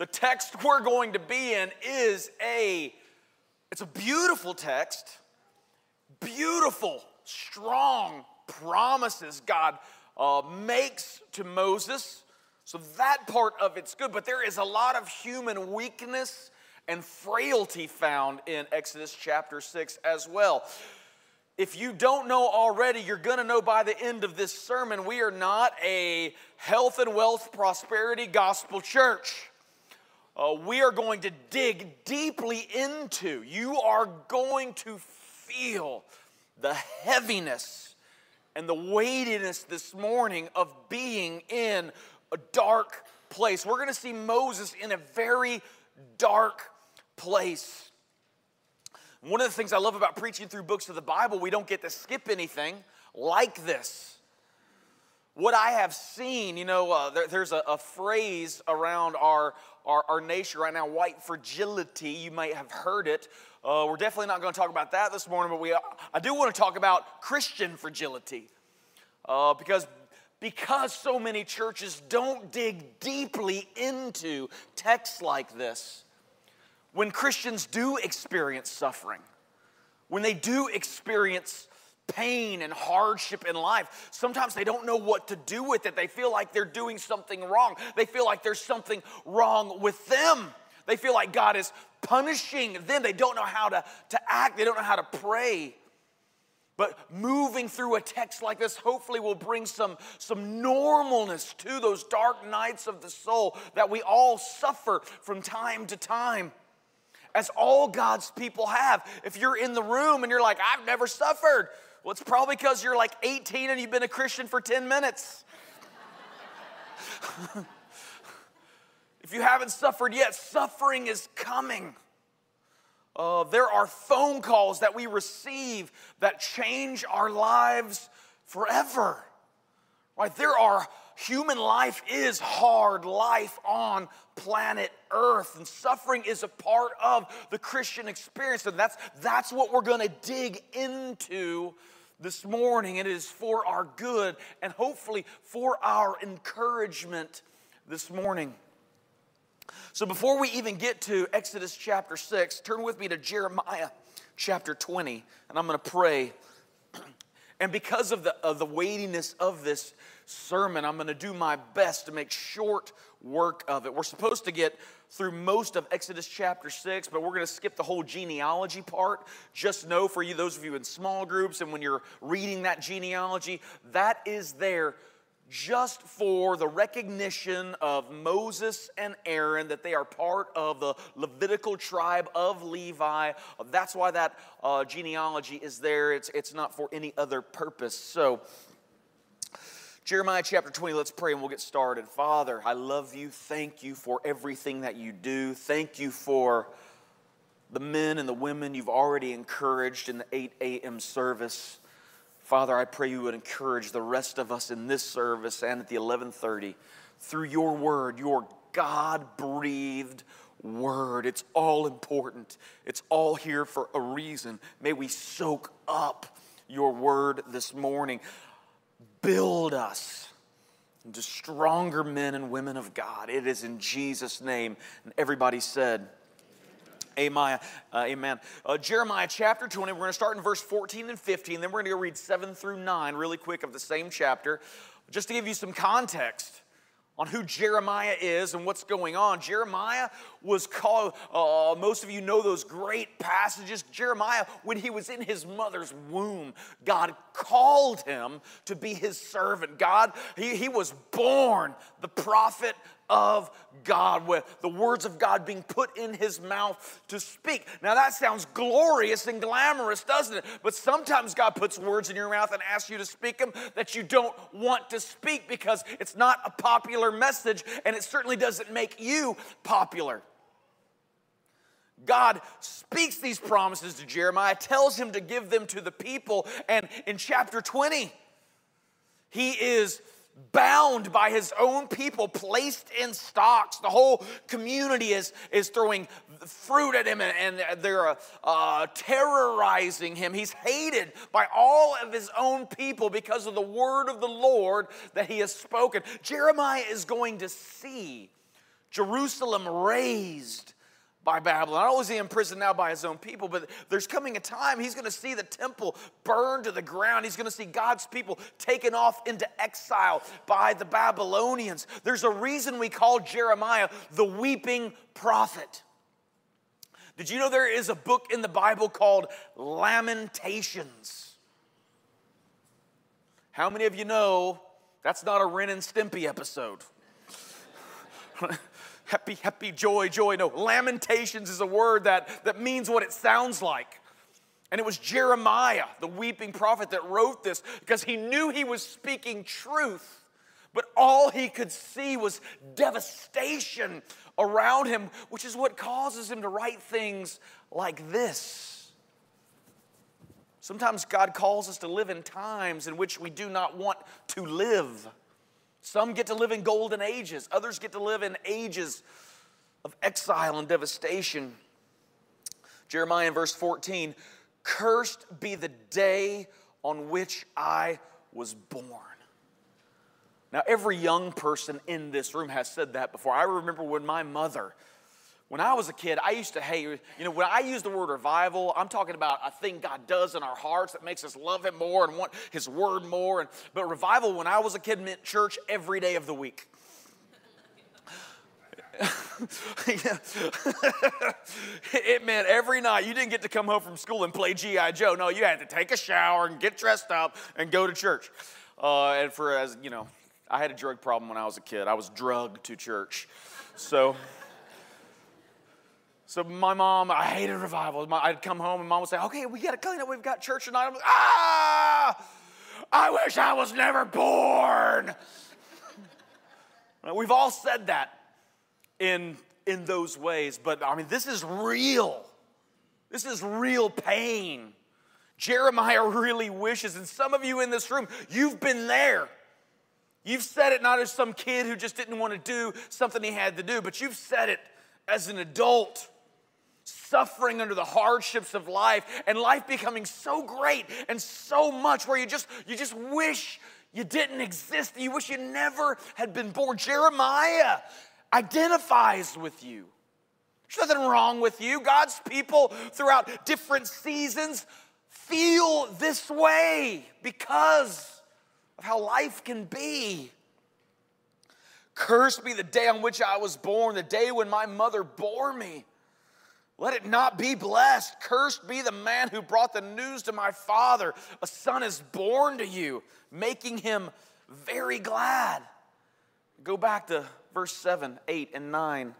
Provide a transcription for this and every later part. The text we're going to be in is it's a beautiful text. Beautiful, strong promises God makes to Moses. So that part of it's good, but there is a lot of human weakness and frailty found in Exodus chapter 6 as well. If you don't know already, you're going to know by the end of this sermon, we are not a health and wealth prosperity gospel church. We are going to dig deeply into, you are going to feel the heaviness and the weightiness this morning of being in a dark place. We're going to see Moses in a very dark place. One of the things I love about preaching through books of the Bible, we don't get to skip anything like this. What I have seen, there's a phrase around our nation right now, white fragility. You might have heard it. We're definitely not going to talk about that this morning, but I do want to talk about Christian fragility because so many churches don't dig deeply into texts like this. When Christians do experience suffering, when they do experience pain and hardship in life, sometimes they don't know what to do with it. They feel like they're doing something wrong. They feel like there's something wrong with them. They feel like God is punishing them. They don't know how to act. They don't know how to pray. But moving through a text like this hopefully will bring some normalness to those dark nights of the soul that we all suffer from time to time, as all God's people have. If you're in the room and you're like, I've never suffered, well, it's probably because you're like 18 and you've been a Christian for 10 minutes. If you haven't suffered yet, suffering is coming. There are phone calls that we receive that change our lives forever. Right? Human life is hard life on planet Earth, and suffering is a part of the Christian experience, and that's what we're going to dig into this morning. It is for our good and hopefully for our encouragement this morning. So before we even get to Exodus chapter 6, turn with me to Jeremiah chapter 20, and I'm going to pray. And because of the weightiness of this sermon, I'm going to do my best to make short work of it. We're supposed to get through most of Exodus chapter 6, but we're going to skip the whole genealogy part. Just know for you, those of you in small groups, and when you're reading that genealogy, that is there just for the recognition of Moses and Aaron, that they are part of the Levitical tribe of Levi. That's why that genealogy is there. It's not for any other purpose. So, Jeremiah chapter 20, let's pray and we'll get started. Father, I love you. Thank you for everything that you do. Thank you for the men and the women you've already encouraged in the 8 a.m. service. Father, I pray you would encourage the rest of us in this service and at the 11:30 through your word, your God-breathed word. It's all important. It's all here for a reason. May we soak up your word this morning. Build us into stronger men and women of God. It is in Jesus' name. And everybody said, Amen. Jeremiah chapter 20, we're going to start in verse 14 and 15. Then we're going to read 7 through 9 really quick of the same chapter. Just to give you some context on who Jeremiah is and what's going on. Jeremiah was called, most of you know those great passages. Jeremiah, when he was in his mother's womb, God called him to be his servant. He was born the prophet of God, with the words of God being put in his mouth to speak. Now that sounds glorious and glamorous, doesn't it? But sometimes God puts words in your mouth and asks you to speak them that you don't want to speak because it's not a popular message, and it certainly doesn't make you popular. God speaks these promises to Jeremiah, tells him to give them to the people, and in chapter 20, he is bound by his own people, placed in stocks. The whole community is throwing fruit at him, and they're terrorizing him. He's hated by all of his own people because of the word of the Lord that he has spoken. Jeremiah is going to see Jerusalem razed by Babylon. Not only is he imprisoned now by his own people, but there's coming a time he's going to see the temple burned to the ground. He's going to see God's people taken off into exile by the Babylonians. There's a reason we call Jeremiah the weeping prophet. Did you know there is a book in the Bible called Lamentations? How many of you know that's not a Ren and Stimpy episode? Happy, happy, joy, joy. No, Lamentations is a word that means what it sounds like. And it was Jeremiah, the weeping prophet, that wrote this because he knew he was speaking truth, but all he could see was devastation around him, which is what causes him to write things like this. Sometimes God calls us to live in times in which we do not want to live. Some get to live in golden ages. Others get to live in ages of exile and devastation. Jeremiah in verse 14, "Cursed be the day on which I was born." Now, every young person in this room has said that before. I remember when my mother, when I was a kid, I used to hate, when I use the word revival, I'm talking about a thing God does in our hearts that makes us love him more and want his word more. But revival, when I was a kid, meant church every day of the week. It meant every night. You didn't get to come home from school and play G.I. Joe. No, you had to take a shower and get dressed up and go to church. I had a drug problem when I was a kid. I was drugged to church. So my mom, I hated revival. I'd come home and mom would say, "Okay, we got to clean up. We've got church tonight." I'm like, I wish I was never born. We've all said that in those ways, but I mean, this is real. This is real pain. Jeremiah really wishes, and some of you in this room, you've been there. You've said it not as some kid who just didn't want to do something he had to do, but you've said it as an adult, suffering under the hardships of life and life becoming so great and so much where you just wish you didn't exist. You wish you never had been born. Jeremiah identifies with you. There's nothing wrong with you. God's people throughout different seasons feel this way because of how life can be. "Cursed be the day on which I was born, the day when my mother bore me. Let it not be blessed. Cursed be the man who brought the news to my father. A son is born to you, making him very glad." Go back to verse 7, 8, and 9.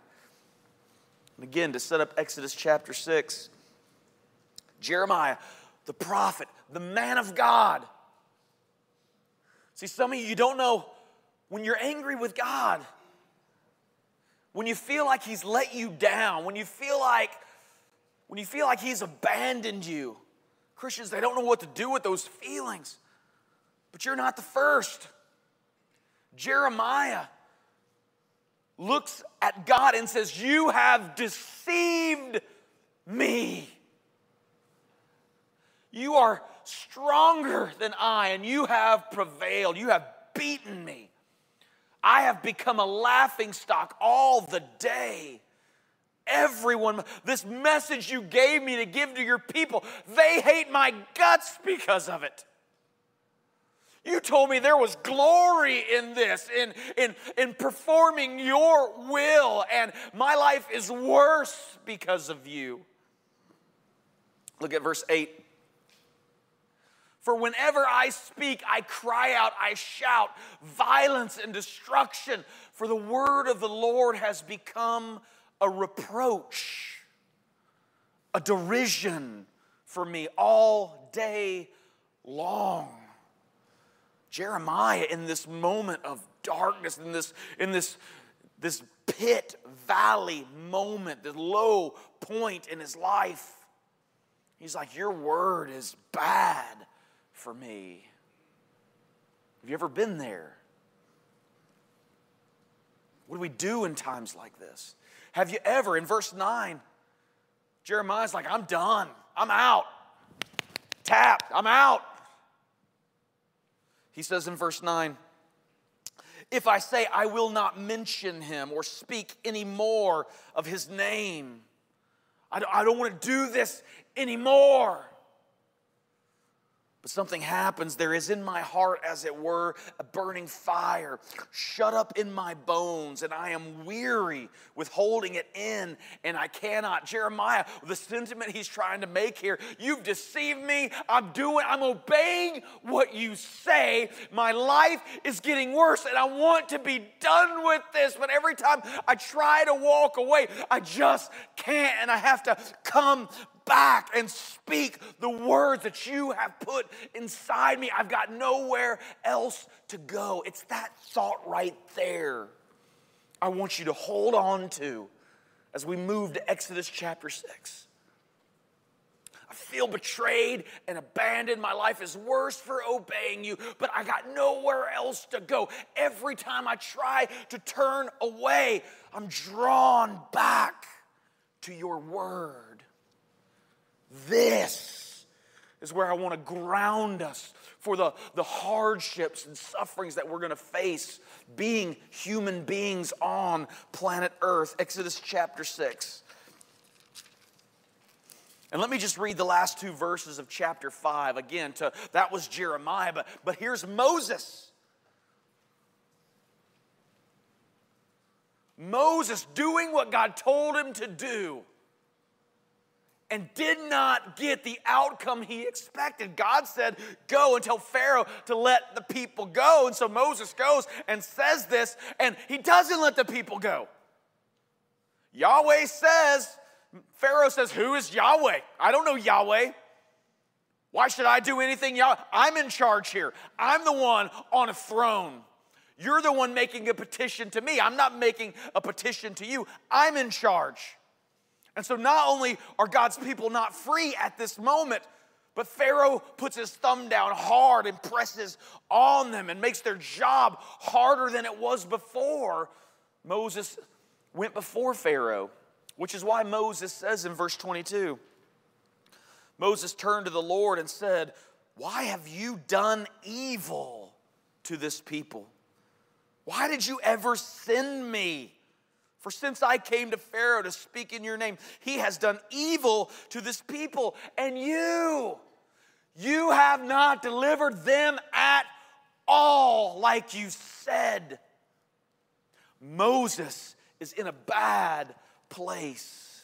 And again, to set up Exodus chapter 6, Jeremiah, the prophet, the man of God. See, some of you don't know. When you're angry with God, when you feel like he's let you down, when you feel like he's abandoned you, Christians, they don't know what to do with those feelings. But you're not the first. Jeremiah looks at God and says, "You have deceived me. You are stronger than I, and you have prevailed. You have beaten me. I have become a laughingstock all the day. Everyone, this message you gave me to give to your people, they hate my guts because of it. You told me there was glory in this, in performing your will, and my life is worse because of you." Look at verse 8. "For whenever I speak, I cry out, I shout, violence and destruction. For the word of the Lord has become a reproach, a derision for me all day long." Jeremiah, in this moment of darkness, in this pit valley moment, this low point in his life, he's like, "Your word is bad for me." Have you ever been there? What do we do in times like this? Have you ever, in verse 9, Jeremiah's like, "I'm done. I'm out. Tapped. I'm out." He says in verse 9, if I say I will not mention him or speak any more of his name. I don't want to do this anymore. But something happens. There is in my heart, as it were, a burning fire shut up in my bones, and I am weary with holding it in, and I cannot. Jeremiah, the sentiment he's trying to make here, you've deceived me. I'm obeying what you say. My life is getting worse, and I want to be done with this. But every time I try to walk away, I just can't, and I have to come back and speak the words that you have put inside me. I've got nowhere else to go. It's that thought right there I want you to hold on to as we move to Exodus chapter 6. I feel betrayed and abandoned. My life is worse for obeying you, but I got nowhere else to go. Every time I try to turn away, I'm drawn back to your word. This is where I want to ground us for the hardships and sufferings that we're going to face being human beings on planet Earth. Exodus chapter 6. And let me just read the last two verses of chapter 5. Again, that was Jeremiah, but here's Moses. Moses doing what God told him to do, and did not get the outcome he expected. God said, go and tell Pharaoh to let the people go. And so Moses goes and says this, and he doesn't let the people go. Yahweh says, Pharaoh says, who is Yahweh? I don't know Yahweh. Why should I do anything, Yahweh? I'm in charge here. I'm the one on a throne. You're the one making a petition to me. I'm not making a petition to you. I'm in charge. And so not only are God's people not free at this moment, but Pharaoh puts his thumb down hard and presses on them and makes their job harder than it was before. Moses went before Pharaoh, which is why Moses says in verse 22, Moses turned to the Lord and said, why have you done evil to this people? Why did you ever send me? For since I came to Pharaoh to speak in your name, he has done evil to this people. And you have not delivered them at all, like you said. Moses is in a bad place.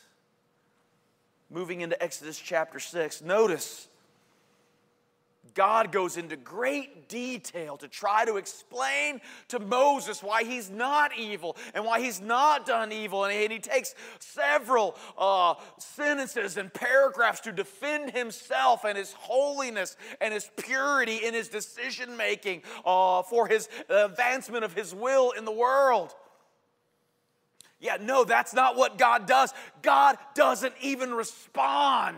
Moving into Exodus chapter 6, notice God goes into great detail to try to explain to Moses why he's not evil and why he's not done evil. And he takes several sentences and paragraphs to defend himself and his holiness and his purity in his decision-making for his advancement of his will in the world. Yeah, no, that's not what God does. God doesn't even respond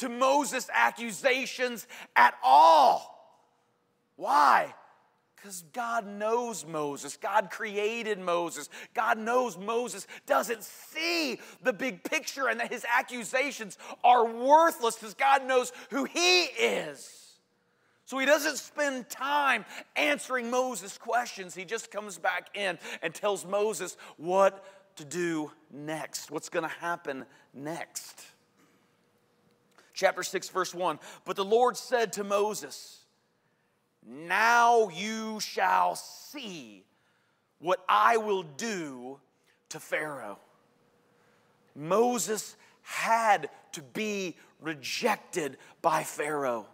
to Moses' accusations at all. Why? Because God knows Moses. God created Moses. God knows Moses doesn't see the big picture and that his accusations are worthless because God knows who he is. So he doesn't spend time answering Moses' questions. He just comes back in and tells Moses what to do next, what's going to happen next. Chapter 6, verse 1, but the Lord said to Moses, now you shall see what I will do to Pharaoh. Moses had to be rejected by Pharaoh.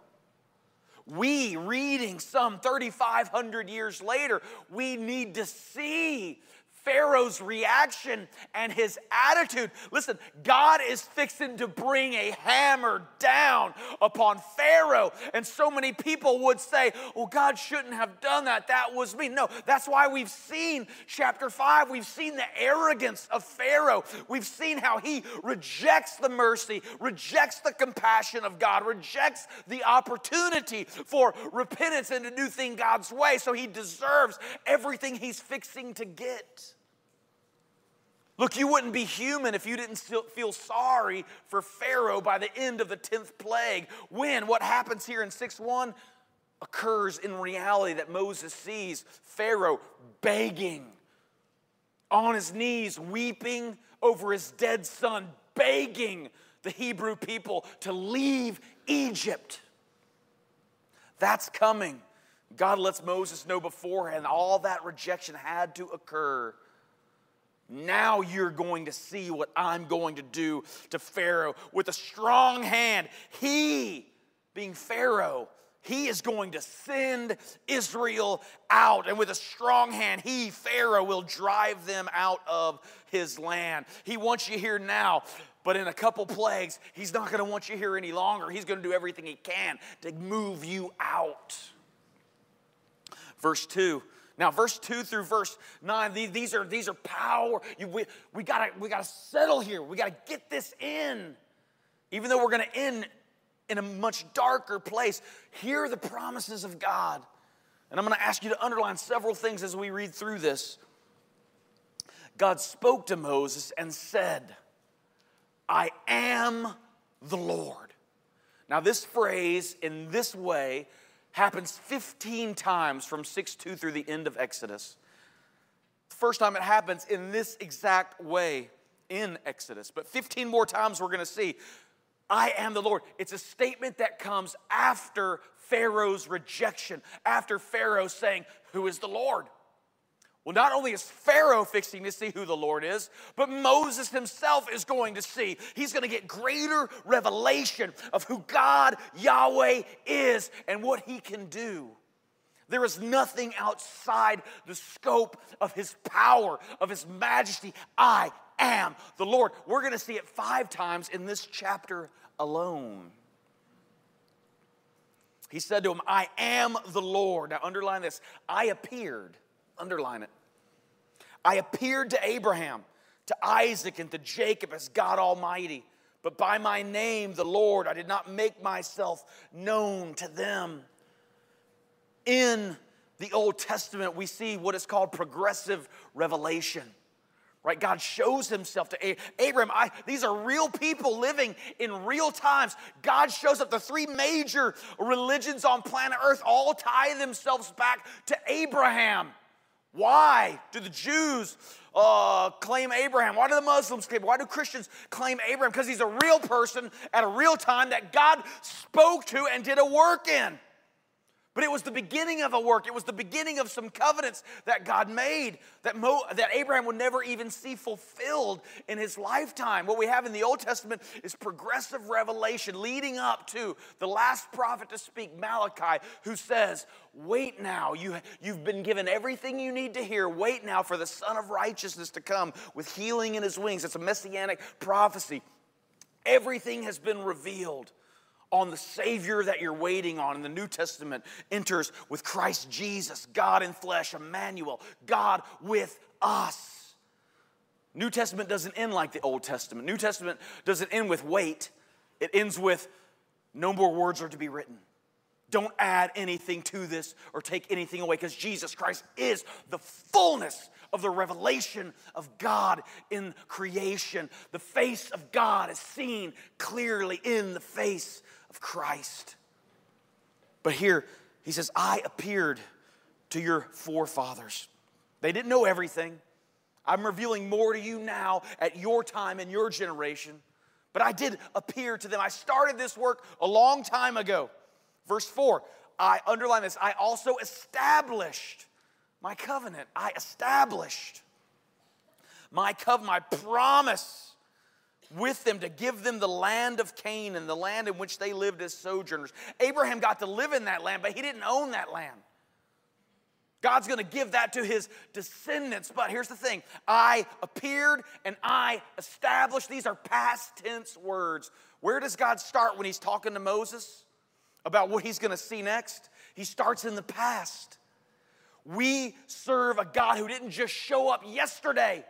We, reading some 3,500 years later, we need to see Pharaoh's reaction and his attitude. Listen, God is fixing to bring a hammer down upon Pharaoh. And so many people would say, well, God shouldn't have done that. That was me. No, that's why we've seen chapter 5. We've seen the arrogance of Pharaoh. We've seen how he rejects the mercy, rejects the compassion of God, rejects the opportunity for repentance and to do things God's way. So he deserves everything he's fixing to get. Look, you wouldn't be human if you didn't still feel sorry for Pharaoh by the end of the 10th plague. When? What happens here in 6:1? occurs in reality that Moses sees Pharaoh begging, on his knees, weeping over his dead son, begging the Hebrew people to leave Egypt. That's coming. God lets Moses know beforehand all that rejection had to occur. Now you're going to see what I'm going to do to Pharaoh with a strong hand. He, being Pharaoh, he is going to send Israel out. And with a strong hand, he, Pharaoh, will drive them out of his land. He wants you here now, but in a couple plagues, he's not going to want you here any longer. He's going to do everything he can to move you out. Verse 2. Now, verse 2 through verse 9, these are power. We gotta settle here. We got to get this in. Even though we're going to end in a much darker place, hear the promises of God. And I'm going to ask you to underline several things as we read through this. God spoke to Moses and said, I am the Lord. Now, this phrase in this way happens 15 times from 6:2 through the end of Exodus. The first time it happens in this exact way in Exodus. But 15 more times we're going to see, I am the Lord. It's a statement that comes after Pharaoh's rejection, after Pharaoh saying, who is the Lord? Well, not only is Pharaoh fixing to see who the Lord is, but Moses himself is going to see. He's going to get greater revelation of who God, Yahweh, is and what he can do. There is nothing outside the scope of his power, of his majesty. I am the Lord. We're going to see it 5 times in this chapter alone. He said to him, I am the Lord. Now underline this. I appeared. Underline it. I appeared to Abraham, to Isaac, and to Jacob as God Almighty. But by my name, the Lord, I did not make myself known to them. In the Old Testament, we see what is called progressive revelation. Right? God shows himself to Abraham. These are real people living in real times. God shows up. The 3 major religions on planet Earth all tie themselves back to Abraham. Why do the Jews claim Abraham? Why do the Muslims claim? Why do Christians claim Abraham? Because he's a real person at a real time that God spoke to and did a work in. But it was the beginning of a work. It was the beginning of some covenants that God made that Abraham would never even see fulfilled in his lifetime. What we have in the Old Testament is progressive revelation leading up to the last prophet to speak, Malachi, who says, wait now, you've been given everything you need to hear. Wait now for the Son of Righteousness to come with healing in his wings. It's a messianic prophecy. Everything has been revealed on the Savior that you're waiting on. And the New Testament enters with Christ Jesus, God in flesh, Emmanuel, God with us. New Testament doesn't end like the Old Testament. New Testament doesn't end with wait. It ends with no more words are to be written. Don't add anything to this or take anything away, because Jesus Christ is the fullness of the revelation of God in creation. The face of God is seen clearly in the face of Christ. But here he says, I appeared to your forefathers. They didn't know everything. I'm revealing more to you now at your time in your generation. But I did appear to them. I started this work a long time ago. Verse 4, I underline this, I also established my covenant. I established my covenant, my promise with them to give them the land of Canaan, the land in which they lived as sojourners. Abraham got to live in that land, but he didn't own that land. God's going to give that to his descendants. But here's the thing, I appeared and I established. These are past tense words. Where does God start when he's talking to Moses about what he's going to see next? He starts in the past. We serve a God who didn't just show up yesterday.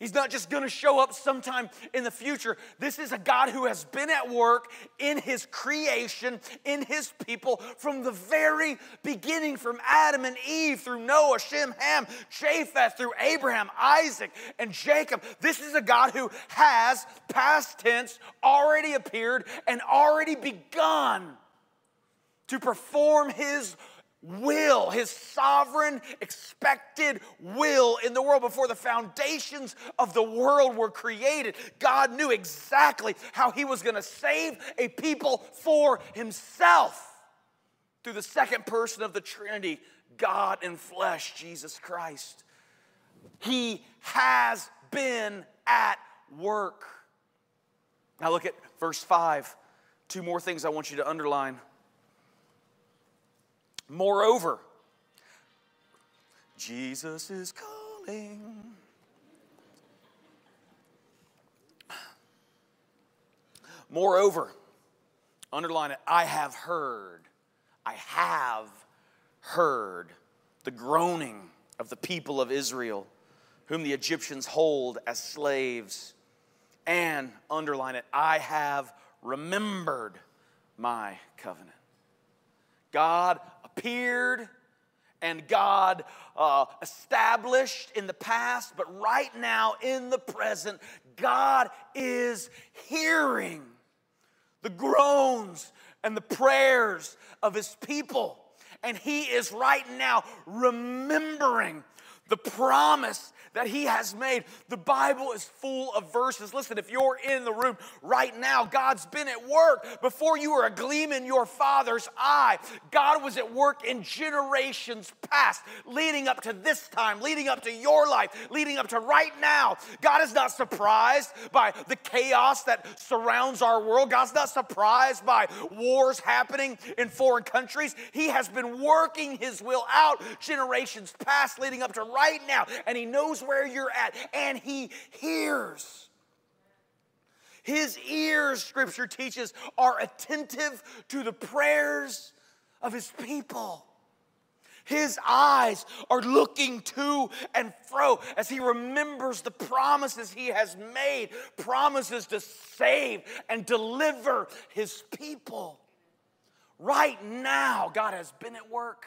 He's not just going to show up sometime in the future. This is a God who has been at work in his creation, in his people, from the very beginning, from Adam and Eve, through Noah, Shem, Ham, Japheth, through Abraham, Isaac, and Jacob. This is a God who has, past tense, already appeared and already begun to perform his will, his sovereign, expected will in the world. Before the foundations of the world were created, God knew exactly how he was going to save a people for himself through the second person of the Trinity, God in flesh, Jesus Christ. He has been at work. Now look at verse 5. Two more things I want you to underline. Moreover, Jesus is calling. Moreover, underline it, I have heard the groaning of the people of Israel, whom the Egyptians hold as slaves. And, underline it, I have remembered my covenant. God appeared and God established in the past, but right now in the present, God is hearing the groans and the prayers of his people. And he is right now remembering the promise that he has made. The Bible is full of verses. Listen, if you're in the room right now, God's been at work. Before you were a gleam in your father's eye, God was at work in generations past, leading up to this time, leading up to your life, leading up to right now. God is not surprised by the chaos that surrounds our world. God's not surprised by wars happening in foreign countries. He has been working his will out generations past, leading up to right now, and he knows where you're at, and he hears. His ears, Scripture teaches, are attentive to the prayers of his people. His eyes are looking to and fro as he remembers the promises he has made, promises to save and deliver his people. Right now, God has been at work.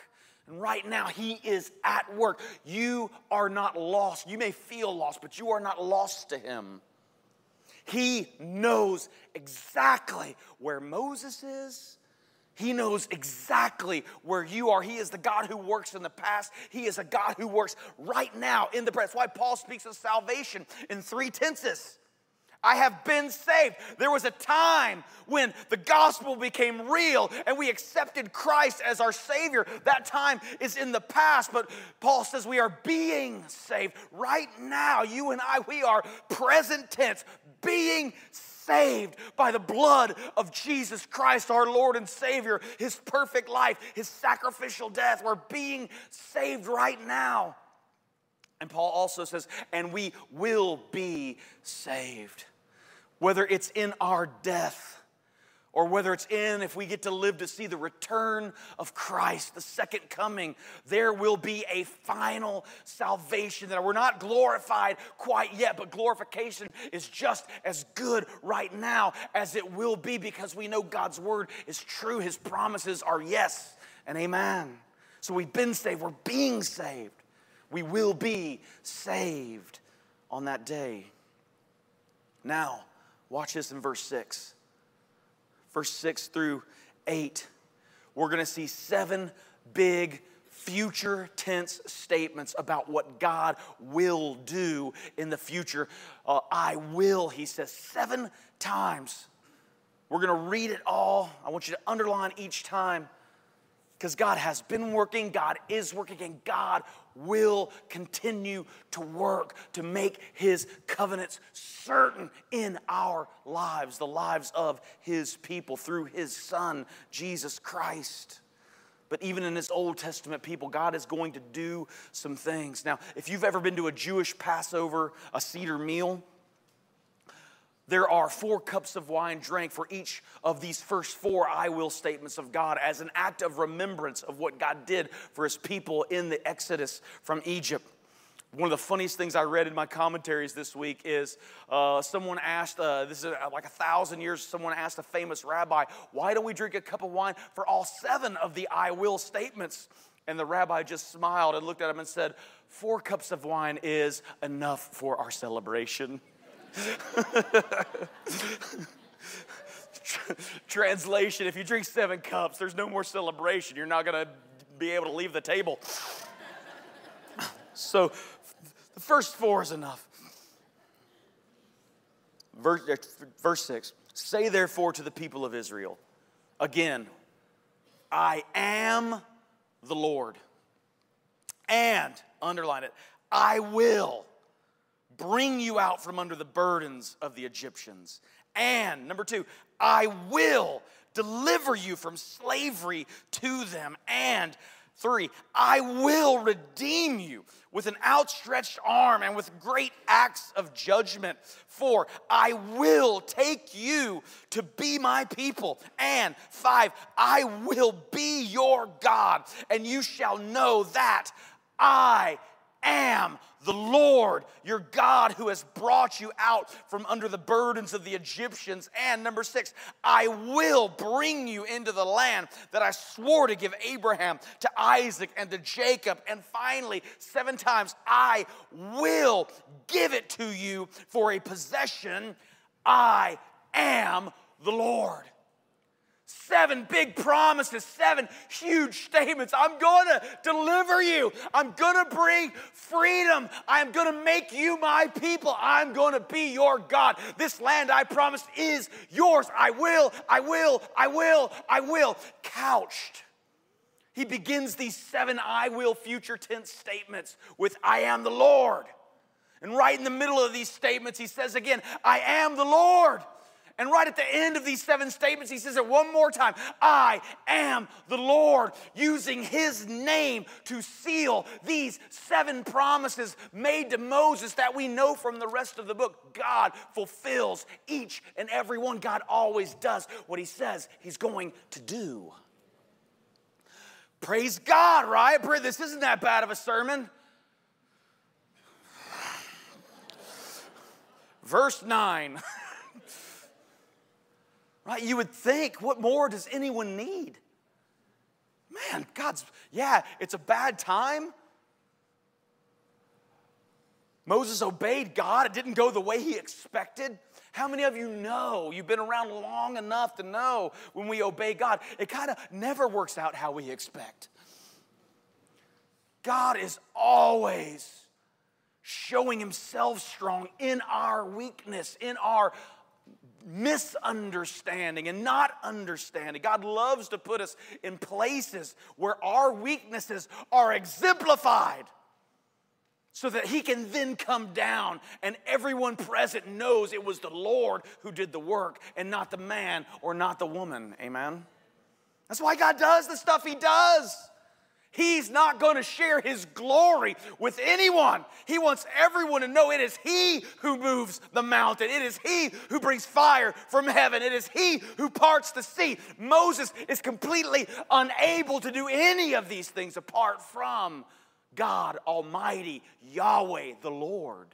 And right now, he is at work. You are not lost. You may feel lost, but you are not lost to him. He knows exactly where Moses is. He knows exactly where you are. He is the God who works in the past. He is a God who works right now in the present. That's why Paul speaks of salvation in three tenses. I have been saved. There was a time when the gospel became real and we accepted Christ as our Savior. That time is in the past, but Paul says we are being saved. Right now, you and I, we are present tense, being saved by the blood of Jesus Christ, our Lord and Savior, his perfect life, his sacrificial death. We're being saved right now. And Paul also says, and we will be saved. Whether it's in our death or whether it's in, if we get to live to see the return of Christ, the second coming, there will be a final salvation. That we're not glorified quite yet, but glorification is just as good right now as it will be because we know God's word is true. His promises are yes and amen. So we've been saved. We're being saved. We will be saved on that day. Now, watch this in verse 6. Verse 6 through 8. We're going to see 7 big future tense statements about what God will do in the future. I will, he says, 7 times. We're going to read it all. I want you to underline each time. Because God has been working, God is working, and God will continue to work to make his covenants certain in our lives, the lives of his people through his Son, Jesus Christ. But even in his Old Testament people, God is going to do some things. Now, if you've ever been to a Jewish Passover, a Seder meal, there are 4 cups of wine drank for each of these first 4 I will statements of God as an act of remembrance of what God did for his people in the Exodus from Egypt. One of the funniest things I read in my commentaries this week is someone asked, this is like 1,000 years, someone asked a famous rabbi, why don't we drink a cup of wine for all 7 of the I will statements? And the rabbi just smiled and looked at him and said, 4 cups of wine is enough for our celebration. Translation, if you drink 7 cups, there's no more celebration. You're not going to be able to leave the table. So the first 4 is enough. Verse 6, say therefore to the people of Israel, again, I am the Lord. And, underline it, I will bring you out from under the burdens of the Egyptians. And, number 2, I will deliver you from slavery to them. And 3, I will redeem you with an outstretched arm and with great acts of judgment. 4, I will take you to be my people. And 5, I will be your God, and you shall know that I am the Lord, your God, who has brought you out from under the burdens of the Egyptians. And number 6, I will bring you into the land that I swore to give Abraham, to Isaac, and to Jacob. And finally, 7 times, I will give it to you for a possession. I am the Lord. 7 big promises, 7 huge statements. I'm going to deliver you. I'm going to bring freedom. I'm going to make you my people. I'm going to be your God. This land I promised is yours. I will, I will, I will, I will. Couched. He begins these 7 I will future tense statements with I am the Lord. And right in the middle of these statements, he says again, I am the Lord. And right at the end of these 7 statements, he says it one more time. I am the Lord, using his name to seal these 7 promises made to Moses that we know from the rest of the book. God fulfills each and every one. God always does what he says he's going to do. Praise God, right? This isn't that bad of a sermon. Verse 9. Right? You would think, what more does anyone need? Man, it's a bad time. Moses obeyed God. It didn't go the way he expected. How many of you know, you've been around long enough to know when we obey God, it kind of never works out how we expect. God is always showing himself strong in our weakness, in our misunderstanding and not understanding. God loves to put us in places where our weaknesses are exemplified so that he can then come down and everyone present knows it was the Lord who did the work and not the man or not the woman. Amen? That's why God does the stuff he does. He's not going to share his glory with anyone. He wants everyone to know it is he who moves the mountain. It is he who brings fire from heaven. It is he who parts the sea. Moses is completely unable to do any of these things apart from God Almighty, Yahweh, the Lord.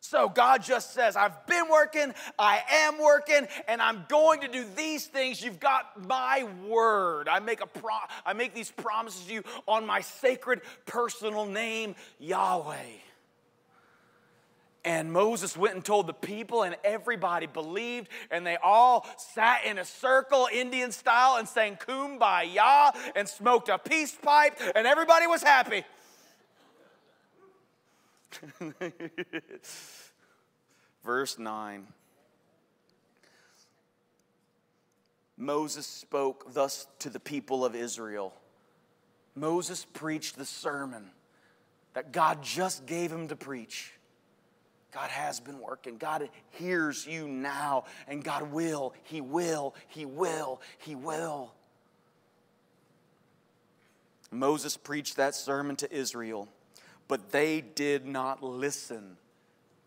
So God just says, I've been working, I am working, and I'm going to do these things. You've got my word. I make these promises to you on my sacred personal name, Yahweh. And Moses went and told the people, and everybody believed, and they all sat in a circle, Indian style, and sang Kumbaya, and smoked a peace pipe, and everybody was happy. Verse 9. Moses spoke thus to the people of Israel. Moses preached the sermon that God just gave him to preach. God has been working. God hears you now, and God will. He will. He will. He will. Moses preached that sermon to Israel. But they did not listen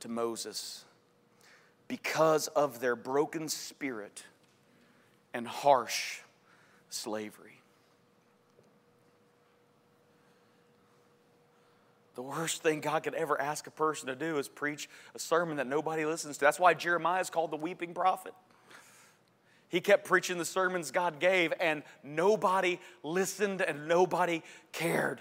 to Moses because of their broken spirit and harsh slavery. The worst thing God could ever ask a person to do is preach a sermon that nobody listens to. That's why Jeremiah is called the weeping prophet. He kept preaching the sermons God gave, and nobody listened and nobody cared.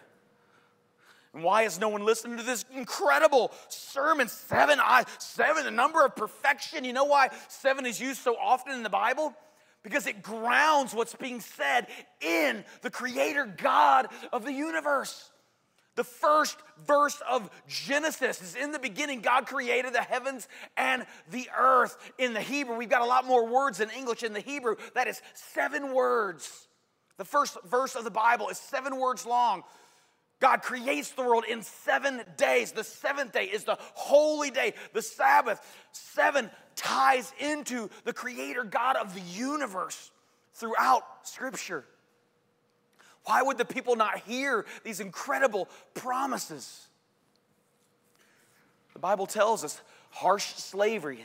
And why is no one listening to this incredible sermon? Seven, the number of perfection. You know why seven is used so often in the Bible? Because it grounds what's being said in the Creator God of the universe. The first verse of Genesis is, in the beginning, God created the heavens and the earth. In the Hebrew, we've got a lot more words in English. In the Hebrew, that is 7 words. The first verse of the Bible is 7 words long. God creates the world in 7 days. The 7th day is the holy day, the Sabbath. 7 ties into the Creator God of the universe throughout Scripture. Why would the people not hear these incredible promises? The Bible tells us harsh slavery.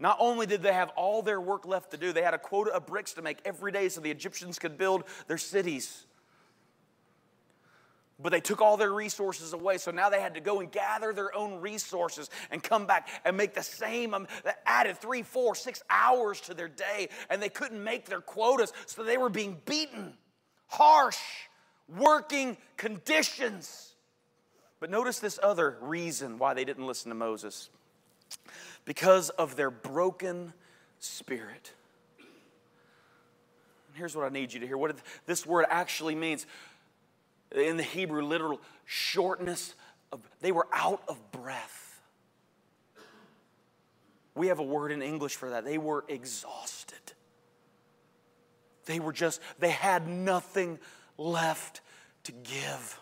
Not only did they have all their work left to do, they had a quota of bricks to make every day so the Egyptians could build their cities. But they took all their resources away, so now they had to go and gather their own resources and come back and make the same, added 3, 4, 6 hours to their day, and they couldn't make their quotas, so they were being beaten. Harsh working conditions. But notice this other reason why they didn't listen to Moses. Because of their broken spirit. And here's what I need you to hear. What this word actually means in the Hebrew, literal shortness of, they were out of breath. We have a word in English for that. They were exhausted. They were just, they had nothing left to give.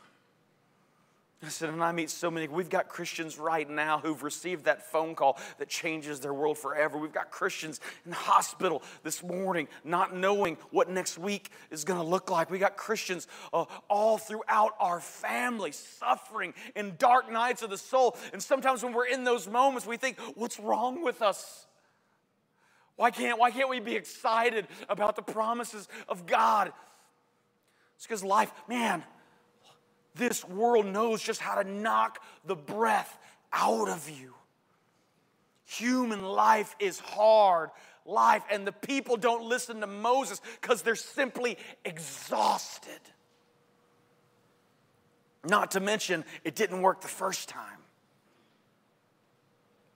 Listen, and I meet so many, we've got Christians right now who've received that phone call that changes their world forever. We've got Christians in the hospital this morning not knowing what next week is going to look like. We've got Christians all throughout our family suffering in dark nights of the soul. And sometimes when we're in those moments, we think, what's wrong with us? Why can't we be excited about the promises of God? It's because life, man, this world knows just how to knock the breath out of you. Human life is hard life, and the people don't listen to Moses because they're simply exhausted. Not to mention, it didn't work the first time.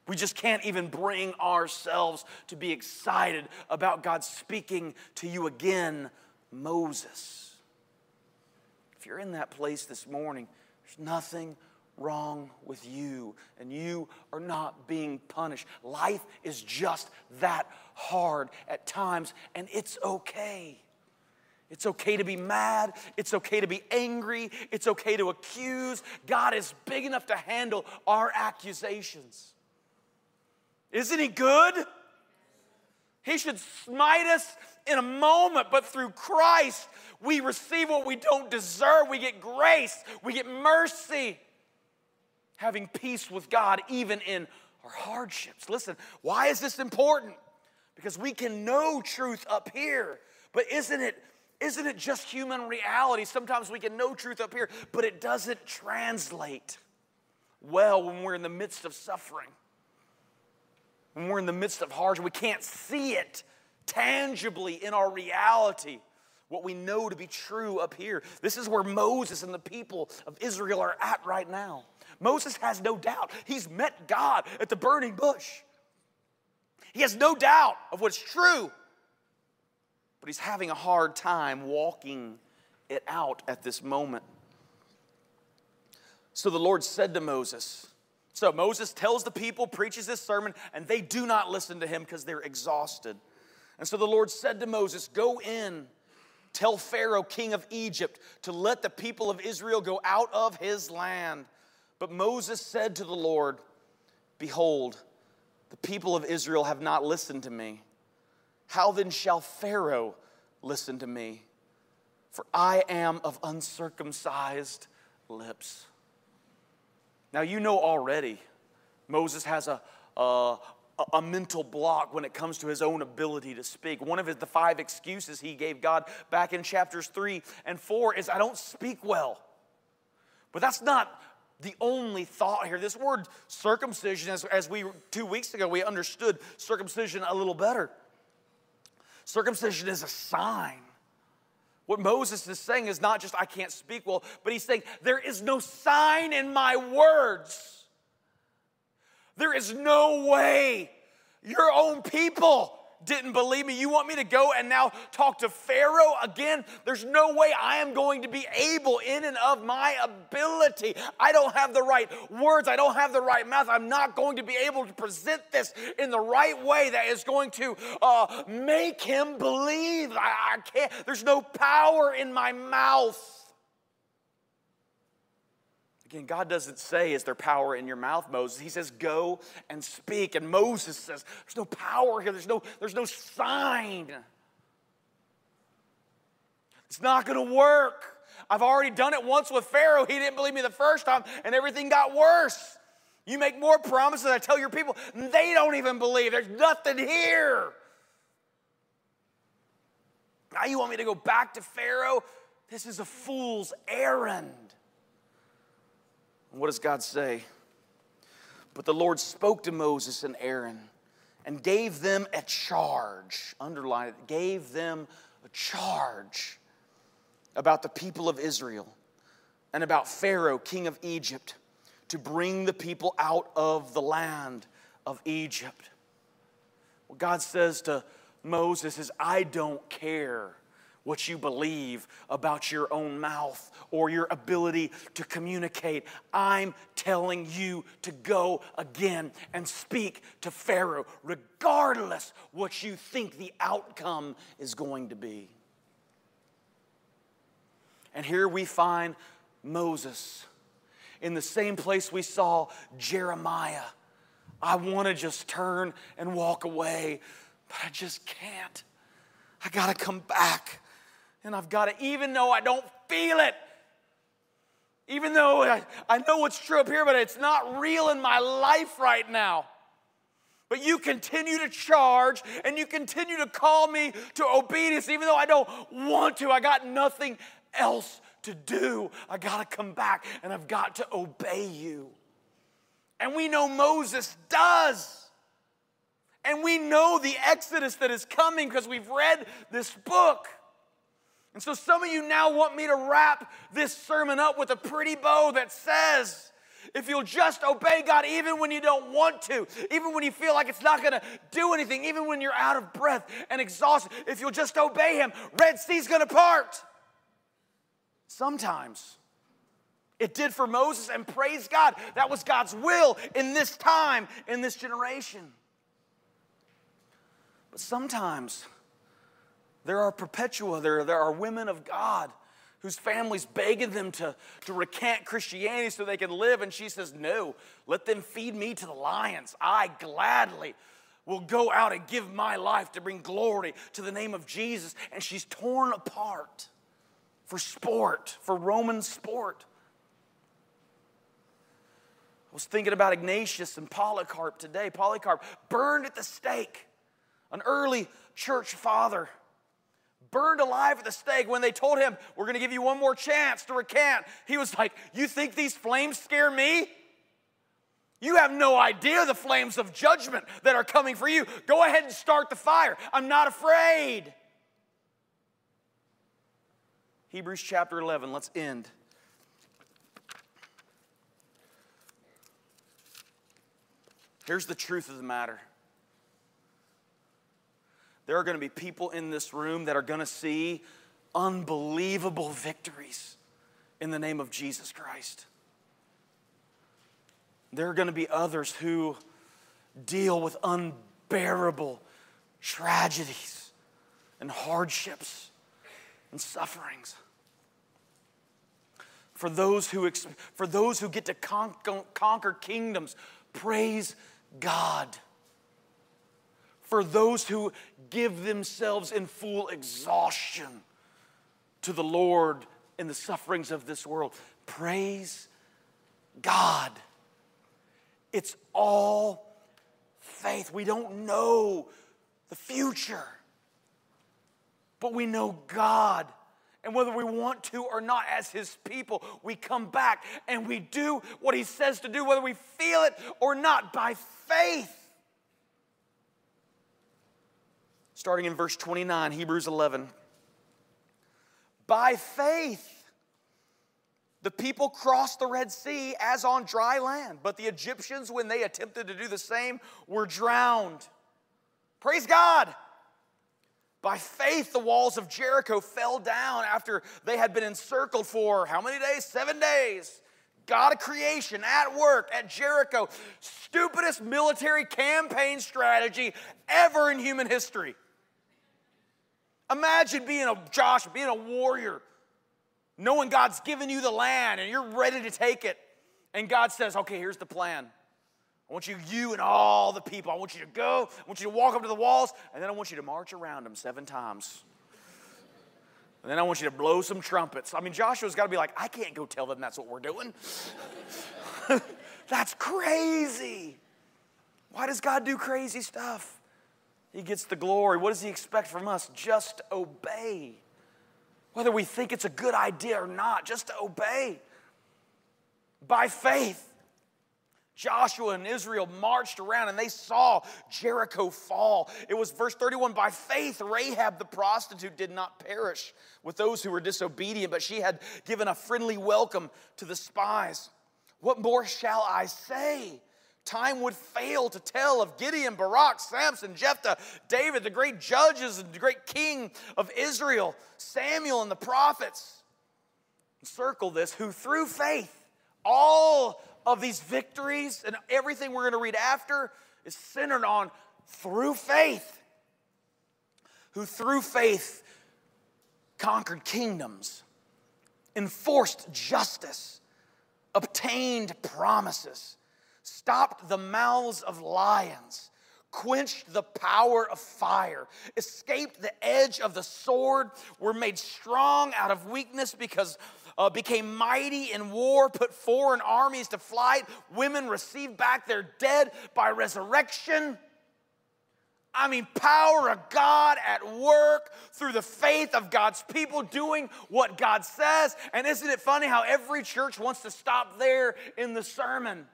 We just can't even bring ourselves to be excited about God speaking to you again, Moses. If you're in that place this morning, there's nothing wrong with you, and you are not being punished. Life is just that hard at times, and it's okay. It's okay to be mad. It's okay to be angry. It's okay to accuse. God is big enough to handle our accusations. Isn't he good? He should smite us in a moment, but through Christ, we receive what we don't deserve. We get grace. We get mercy. Having peace with God, even in our hardships. Listen, why is this important? Because we can know truth up here, but isn't it just human reality? Sometimes we can know truth up here, but it doesn't translate well when we're in the midst of suffering. When we're in the midst of hardship, we can't see it tangibly in our reality, what we know to be true up here. This is where Moses and the people of Israel are at right now. Moses has no doubt. He's met God at the burning bush. He has no doubt of what's true, but he's having a hard time walking it out at this moment. So the Lord said to Moses, so Moses tells the people, preaches this sermon, and they do not listen to him because they're exhausted. And so the Lord said to Moses, go in, tell Pharaoh, king of Egypt, to let the people of Israel go out of his land. But Moses said to the Lord, behold, the people of Israel have not listened to me. How then shall Pharaoh listen to me? For I am of uncircumcised lips. Now, you know already, Moses has a mental block when it comes to his own ability to speak. One of the 5 excuses he gave God back in chapters 3 and 4 is, I don't speak well. But that's not the only thought here. This word circumcision, as we 2 weeks ago, we understood circumcision a little better. Circumcision is a sign. What Moses is saying is not just I can't speak well, but he's saying there is no sign in my words. There is no way. Your own people didn't believe me. You want me to go and now talk to Pharaoh again? There's no way I am going to be able in and of my ability. I don't have the right words. I don't have the right mouth. I'm not going to be able to present this in the right way that is going to make him believe. I can't. There's no power in my mouth. Again, God doesn't say, is there power in your mouth, Moses? He says, go and speak. And Moses says, there's no power here. There's no sign. It's not going to work. I've already done it once with Pharaoh. He didn't believe me the first time, and everything got worse. You make more promises, I tell your people, and they don't even believe. There's nothing here. Now you want me to go back to Pharaoh? This is a fool's errand. What does God say? But the Lord spoke to Moses and Aaron and gave them a charge. Underline it. Gave them a charge about the people of Israel and about Pharaoh, king of Egypt, to bring the people out of the land of Egypt. What God says to Moses is, I don't care what you believe about your own mouth or your ability to communicate. I'm telling you to go again and speak to Pharaoh, regardless what you think the outcome is going to be. And here we find Moses in the same place we saw Jeremiah. I want to just turn and walk away, but I just can't. I got to come back. And I've got to, even though I don't feel it, even though I know what's true up here, but it's not real in my life right now. But you continue to charge and you continue to call me to obedience, even though I don't want to. I got nothing else to do. I got to come back and I've got to obey you. And we know Moses does. And we know the Exodus that is coming because we've read this book. And so some of you now want me to wrap this sermon up with a pretty bow that says, if you'll just obey God even when you don't want to, even when you feel like it's not going to do anything, even when you're out of breath and exhausted, if you'll just obey Him, Red Sea's going to part. Sometimes it did for Moses, and praise God, that was God's will in this time, in this generation. But sometimes there are Perpetua, there are women of God whose families begging them to recant Christianity so they can live. And she says, no, let them feed me to the lions. I gladly will go out and give my life to bring glory to the name of Jesus. And she's torn apart for sport, for Roman sport. I was thinking about Ignatius and Polycarp today. Polycarp burned at the stake. An early church father burned alive at the stake when they told him, we're going to give you one more chance to recant. He was like, you think these flames scare me? You have no idea the flames of judgment that are coming for you. Go ahead and start the fire. I'm not afraid. Hebrews chapter 11, let's end. Here's the truth of the matter. There are going to be people in this room that are going to see unbelievable victories in the name of Jesus Christ. There are going to be others who deal with unbearable tragedies and hardships and sufferings. For those who get to conquer kingdoms, praise God. For those who give themselves in full exhaustion to the Lord in the sufferings of this world, praise God. It's all faith. We don't know the future, but we know God. And whether we want to or not, as His people, we come back and we do what He says to do, whether we feel it or not, by faith. Starting in verse 29, Hebrews 11. By faith, the people crossed the Red Sea as on dry land, but the Egyptians, when they attempted to do the same, were drowned. Praise God! By faith, the walls of Jericho fell down after they had been encircled for how many days? 7 days. God of creation at work at Jericho. Stupidest military campaign strategy ever in human history. Imagine being a Joshua, being a warrior, knowing God's given you the land and you're ready to take it. And God says, okay, here's the plan. I want you and all the people, I want you to go, I want you to walk up to the walls, and then I want you to march around them 7 times. And then I want you to blow some trumpets. I mean, Joshua's got to be like, I can't go tell them that's what we're doing. That's crazy. Why does God do crazy stuff? He gets the glory. What does he expect from us? Just obey. Whether we think it's a good idea or not, just to obey. By faith, Joshua and Israel marched around and they saw Jericho fall. It was verse 31, by faith Rahab the prostitute did not perish with those who were disobedient, but she had given a friendly welcome to the spies. What more shall I say? Time would fail to tell of Gideon, Barak, Samson, Jephthah, David, the great judges and the great king of Israel, Samuel and the prophets. Circle this, who through faith, all of these victories and everything we're going to read after is centered on through faith. Who through faith conquered kingdoms, enforced justice, obtained promises, stopped the mouths of lions, quenched the power of fire, escaped the edge of the sword, were made strong out of weakness because became mighty in war, put foreign armies to flight, women received back their dead by resurrection. I mean, power of God at work through the faith of God's people doing what God says. And isn't it funny how every church wants to stop there in the sermon?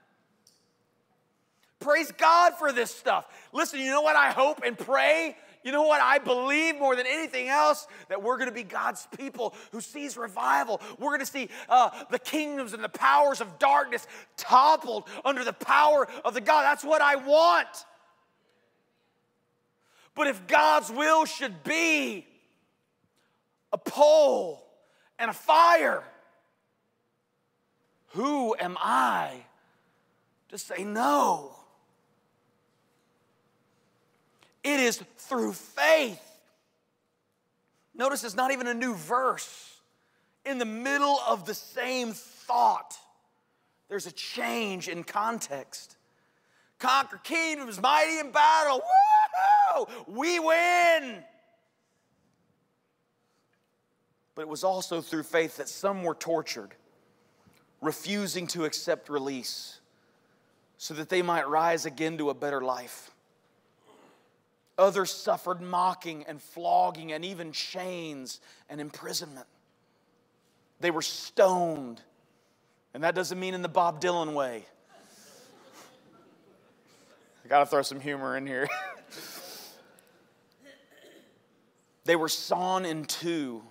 Praise God for this stuff. Listen, you know what I hope and pray? You know what I believe more than anything else? That we're going to be God's people who sees revival. We're going to see the kingdoms and the powers of darkness toppled under the power of the God. That's what I want. But if God's will should be a pole and a fire, who am I to say no? It is through faith. Notice it's not even a new verse. In the middle of the same thought, there's a change in context. Conquer kingdoms, mighty in battle. Woohoo! We win. But it was also through faith that some were tortured, refusing to accept release, so that they might rise again to a better life. Others suffered mocking and flogging and even chains and imprisonment. They were stoned. And that doesn't mean in the Bob Dylan way. I gotta throw some humor in here. They were sawn in two.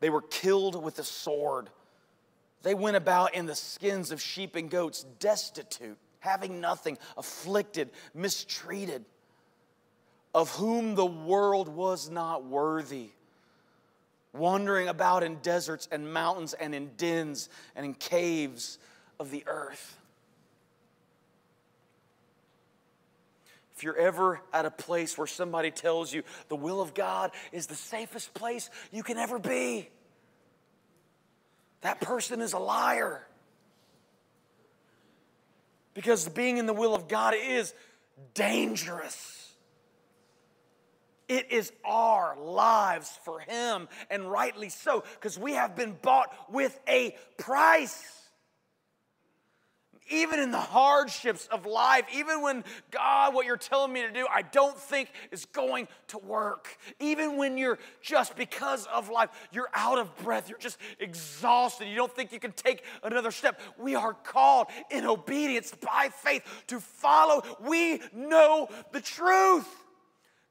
They were killed with a sword. They went about in the skins of sheep and goats, destitute, having nothing, afflicted, mistreated, of whom the world was not worthy, wandering about in deserts and mountains and in dens and in caves of the earth. If you're ever at a place where somebody tells you the will of God is the safest place you can ever be, that person is a liar. Because being in the will of God is dangerous. It is our lives for him, and rightly so, because we have been bought with a price. Even in the hardships of life, even when, God, what you're telling me to do, I don't think is going to work. Even when you're just because of life, you're out of breath, you're just exhausted, you don't think you can take another step. We are called in obedience by faith to follow. We know the truth.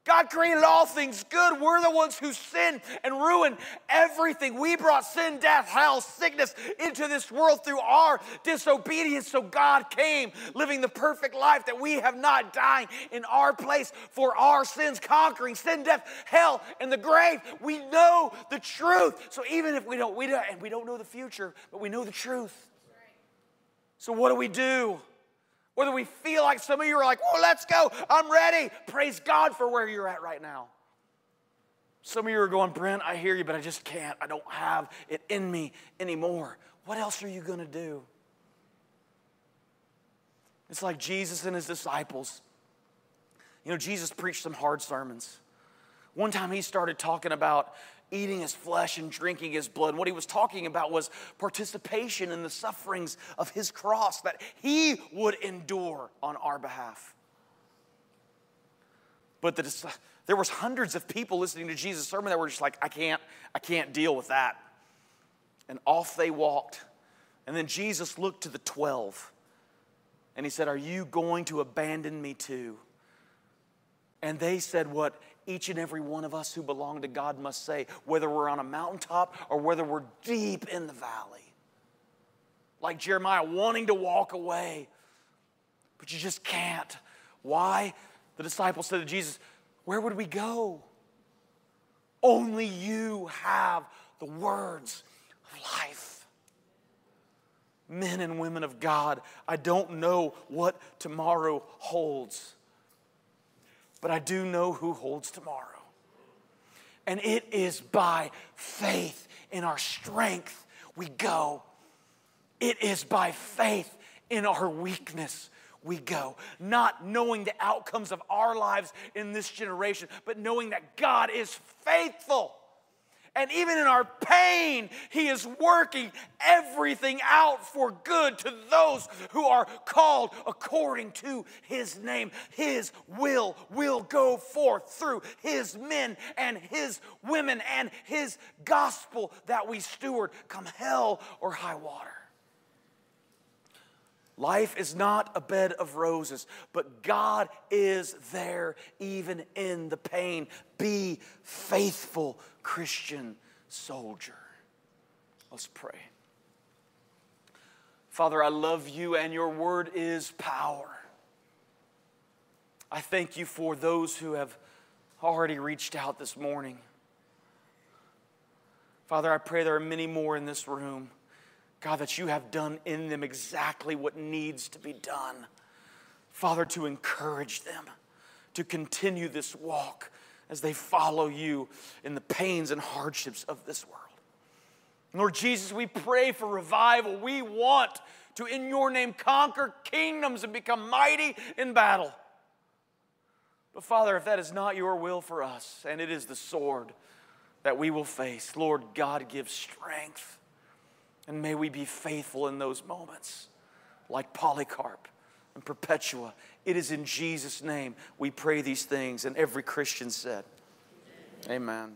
God created all things good. We're the ones who sinned and ruined everything. We brought sin, death, hell, sickness into this world through our disobedience. So God came, living the perfect life that we have not, dying in our place for our sins, conquering sin, death, hell, and the grave. We know the truth. So even if we don't know the future, but we know the truth. So what do? Whether we feel like some of you are like, oh, let's go, I'm ready. Praise God for where you're at right now. Some of you are going, Brent, I hear you, but I just can't. I don't have it in me anymore. What else are you going to do? It's like Jesus and his disciples. You know, Jesus preached some hard sermons. One time he started talking about eating his flesh and drinking his blood. And what he was talking about was participation in the sufferings of his cross that he would endure on our behalf. But there was hundreds of people listening to Jesus' sermon that were just like, I can't deal with that. And off they walked. And then Jesus looked to the 12 and he said, are you going to abandon me too? And they said what each and every one of us who belong to God must say, whether we're on a mountaintop or whether we're deep in the valley. Like Jeremiah, wanting to walk away, but you just can't. Why? The disciples said to Jesus, where would we go? Only you have the words of life. Men and women of God, I don't know what tomorrow holds, but I do know who holds tomorrow. And it is by faith in our strength we go. It is by faith in our weakness we go. Not knowing the outcomes of our lives in this generation, but knowing that God is faithful. And even in our pain, he is working everything out for good to those who are called according to his name. His will go forth through his men and his women and his gospel that we steward, come hell or high water. Life is not a bed of roses, but God is there even in the pain. Be faithful, Christian soldier. Let's pray. Father, I love you and your word is power. I thank you for those who have already reached out this morning. Father, I pray there are many more in this room, God, that you have done in them exactly what needs to be done. Father, to encourage them to continue this walk as they follow you in the pains and hardships of this world. Lord Jesus, we pray for revival. We want to, in your name, conquer kingdoms and become mighty in battle. But Father, if that is not your will for us, and it is the sword that we will face, Lord God, give strength. And may we be faithful in those moments, like Polycarp and Perpetua. It is in Jesus' name we pray these things. And every Christian said, amen.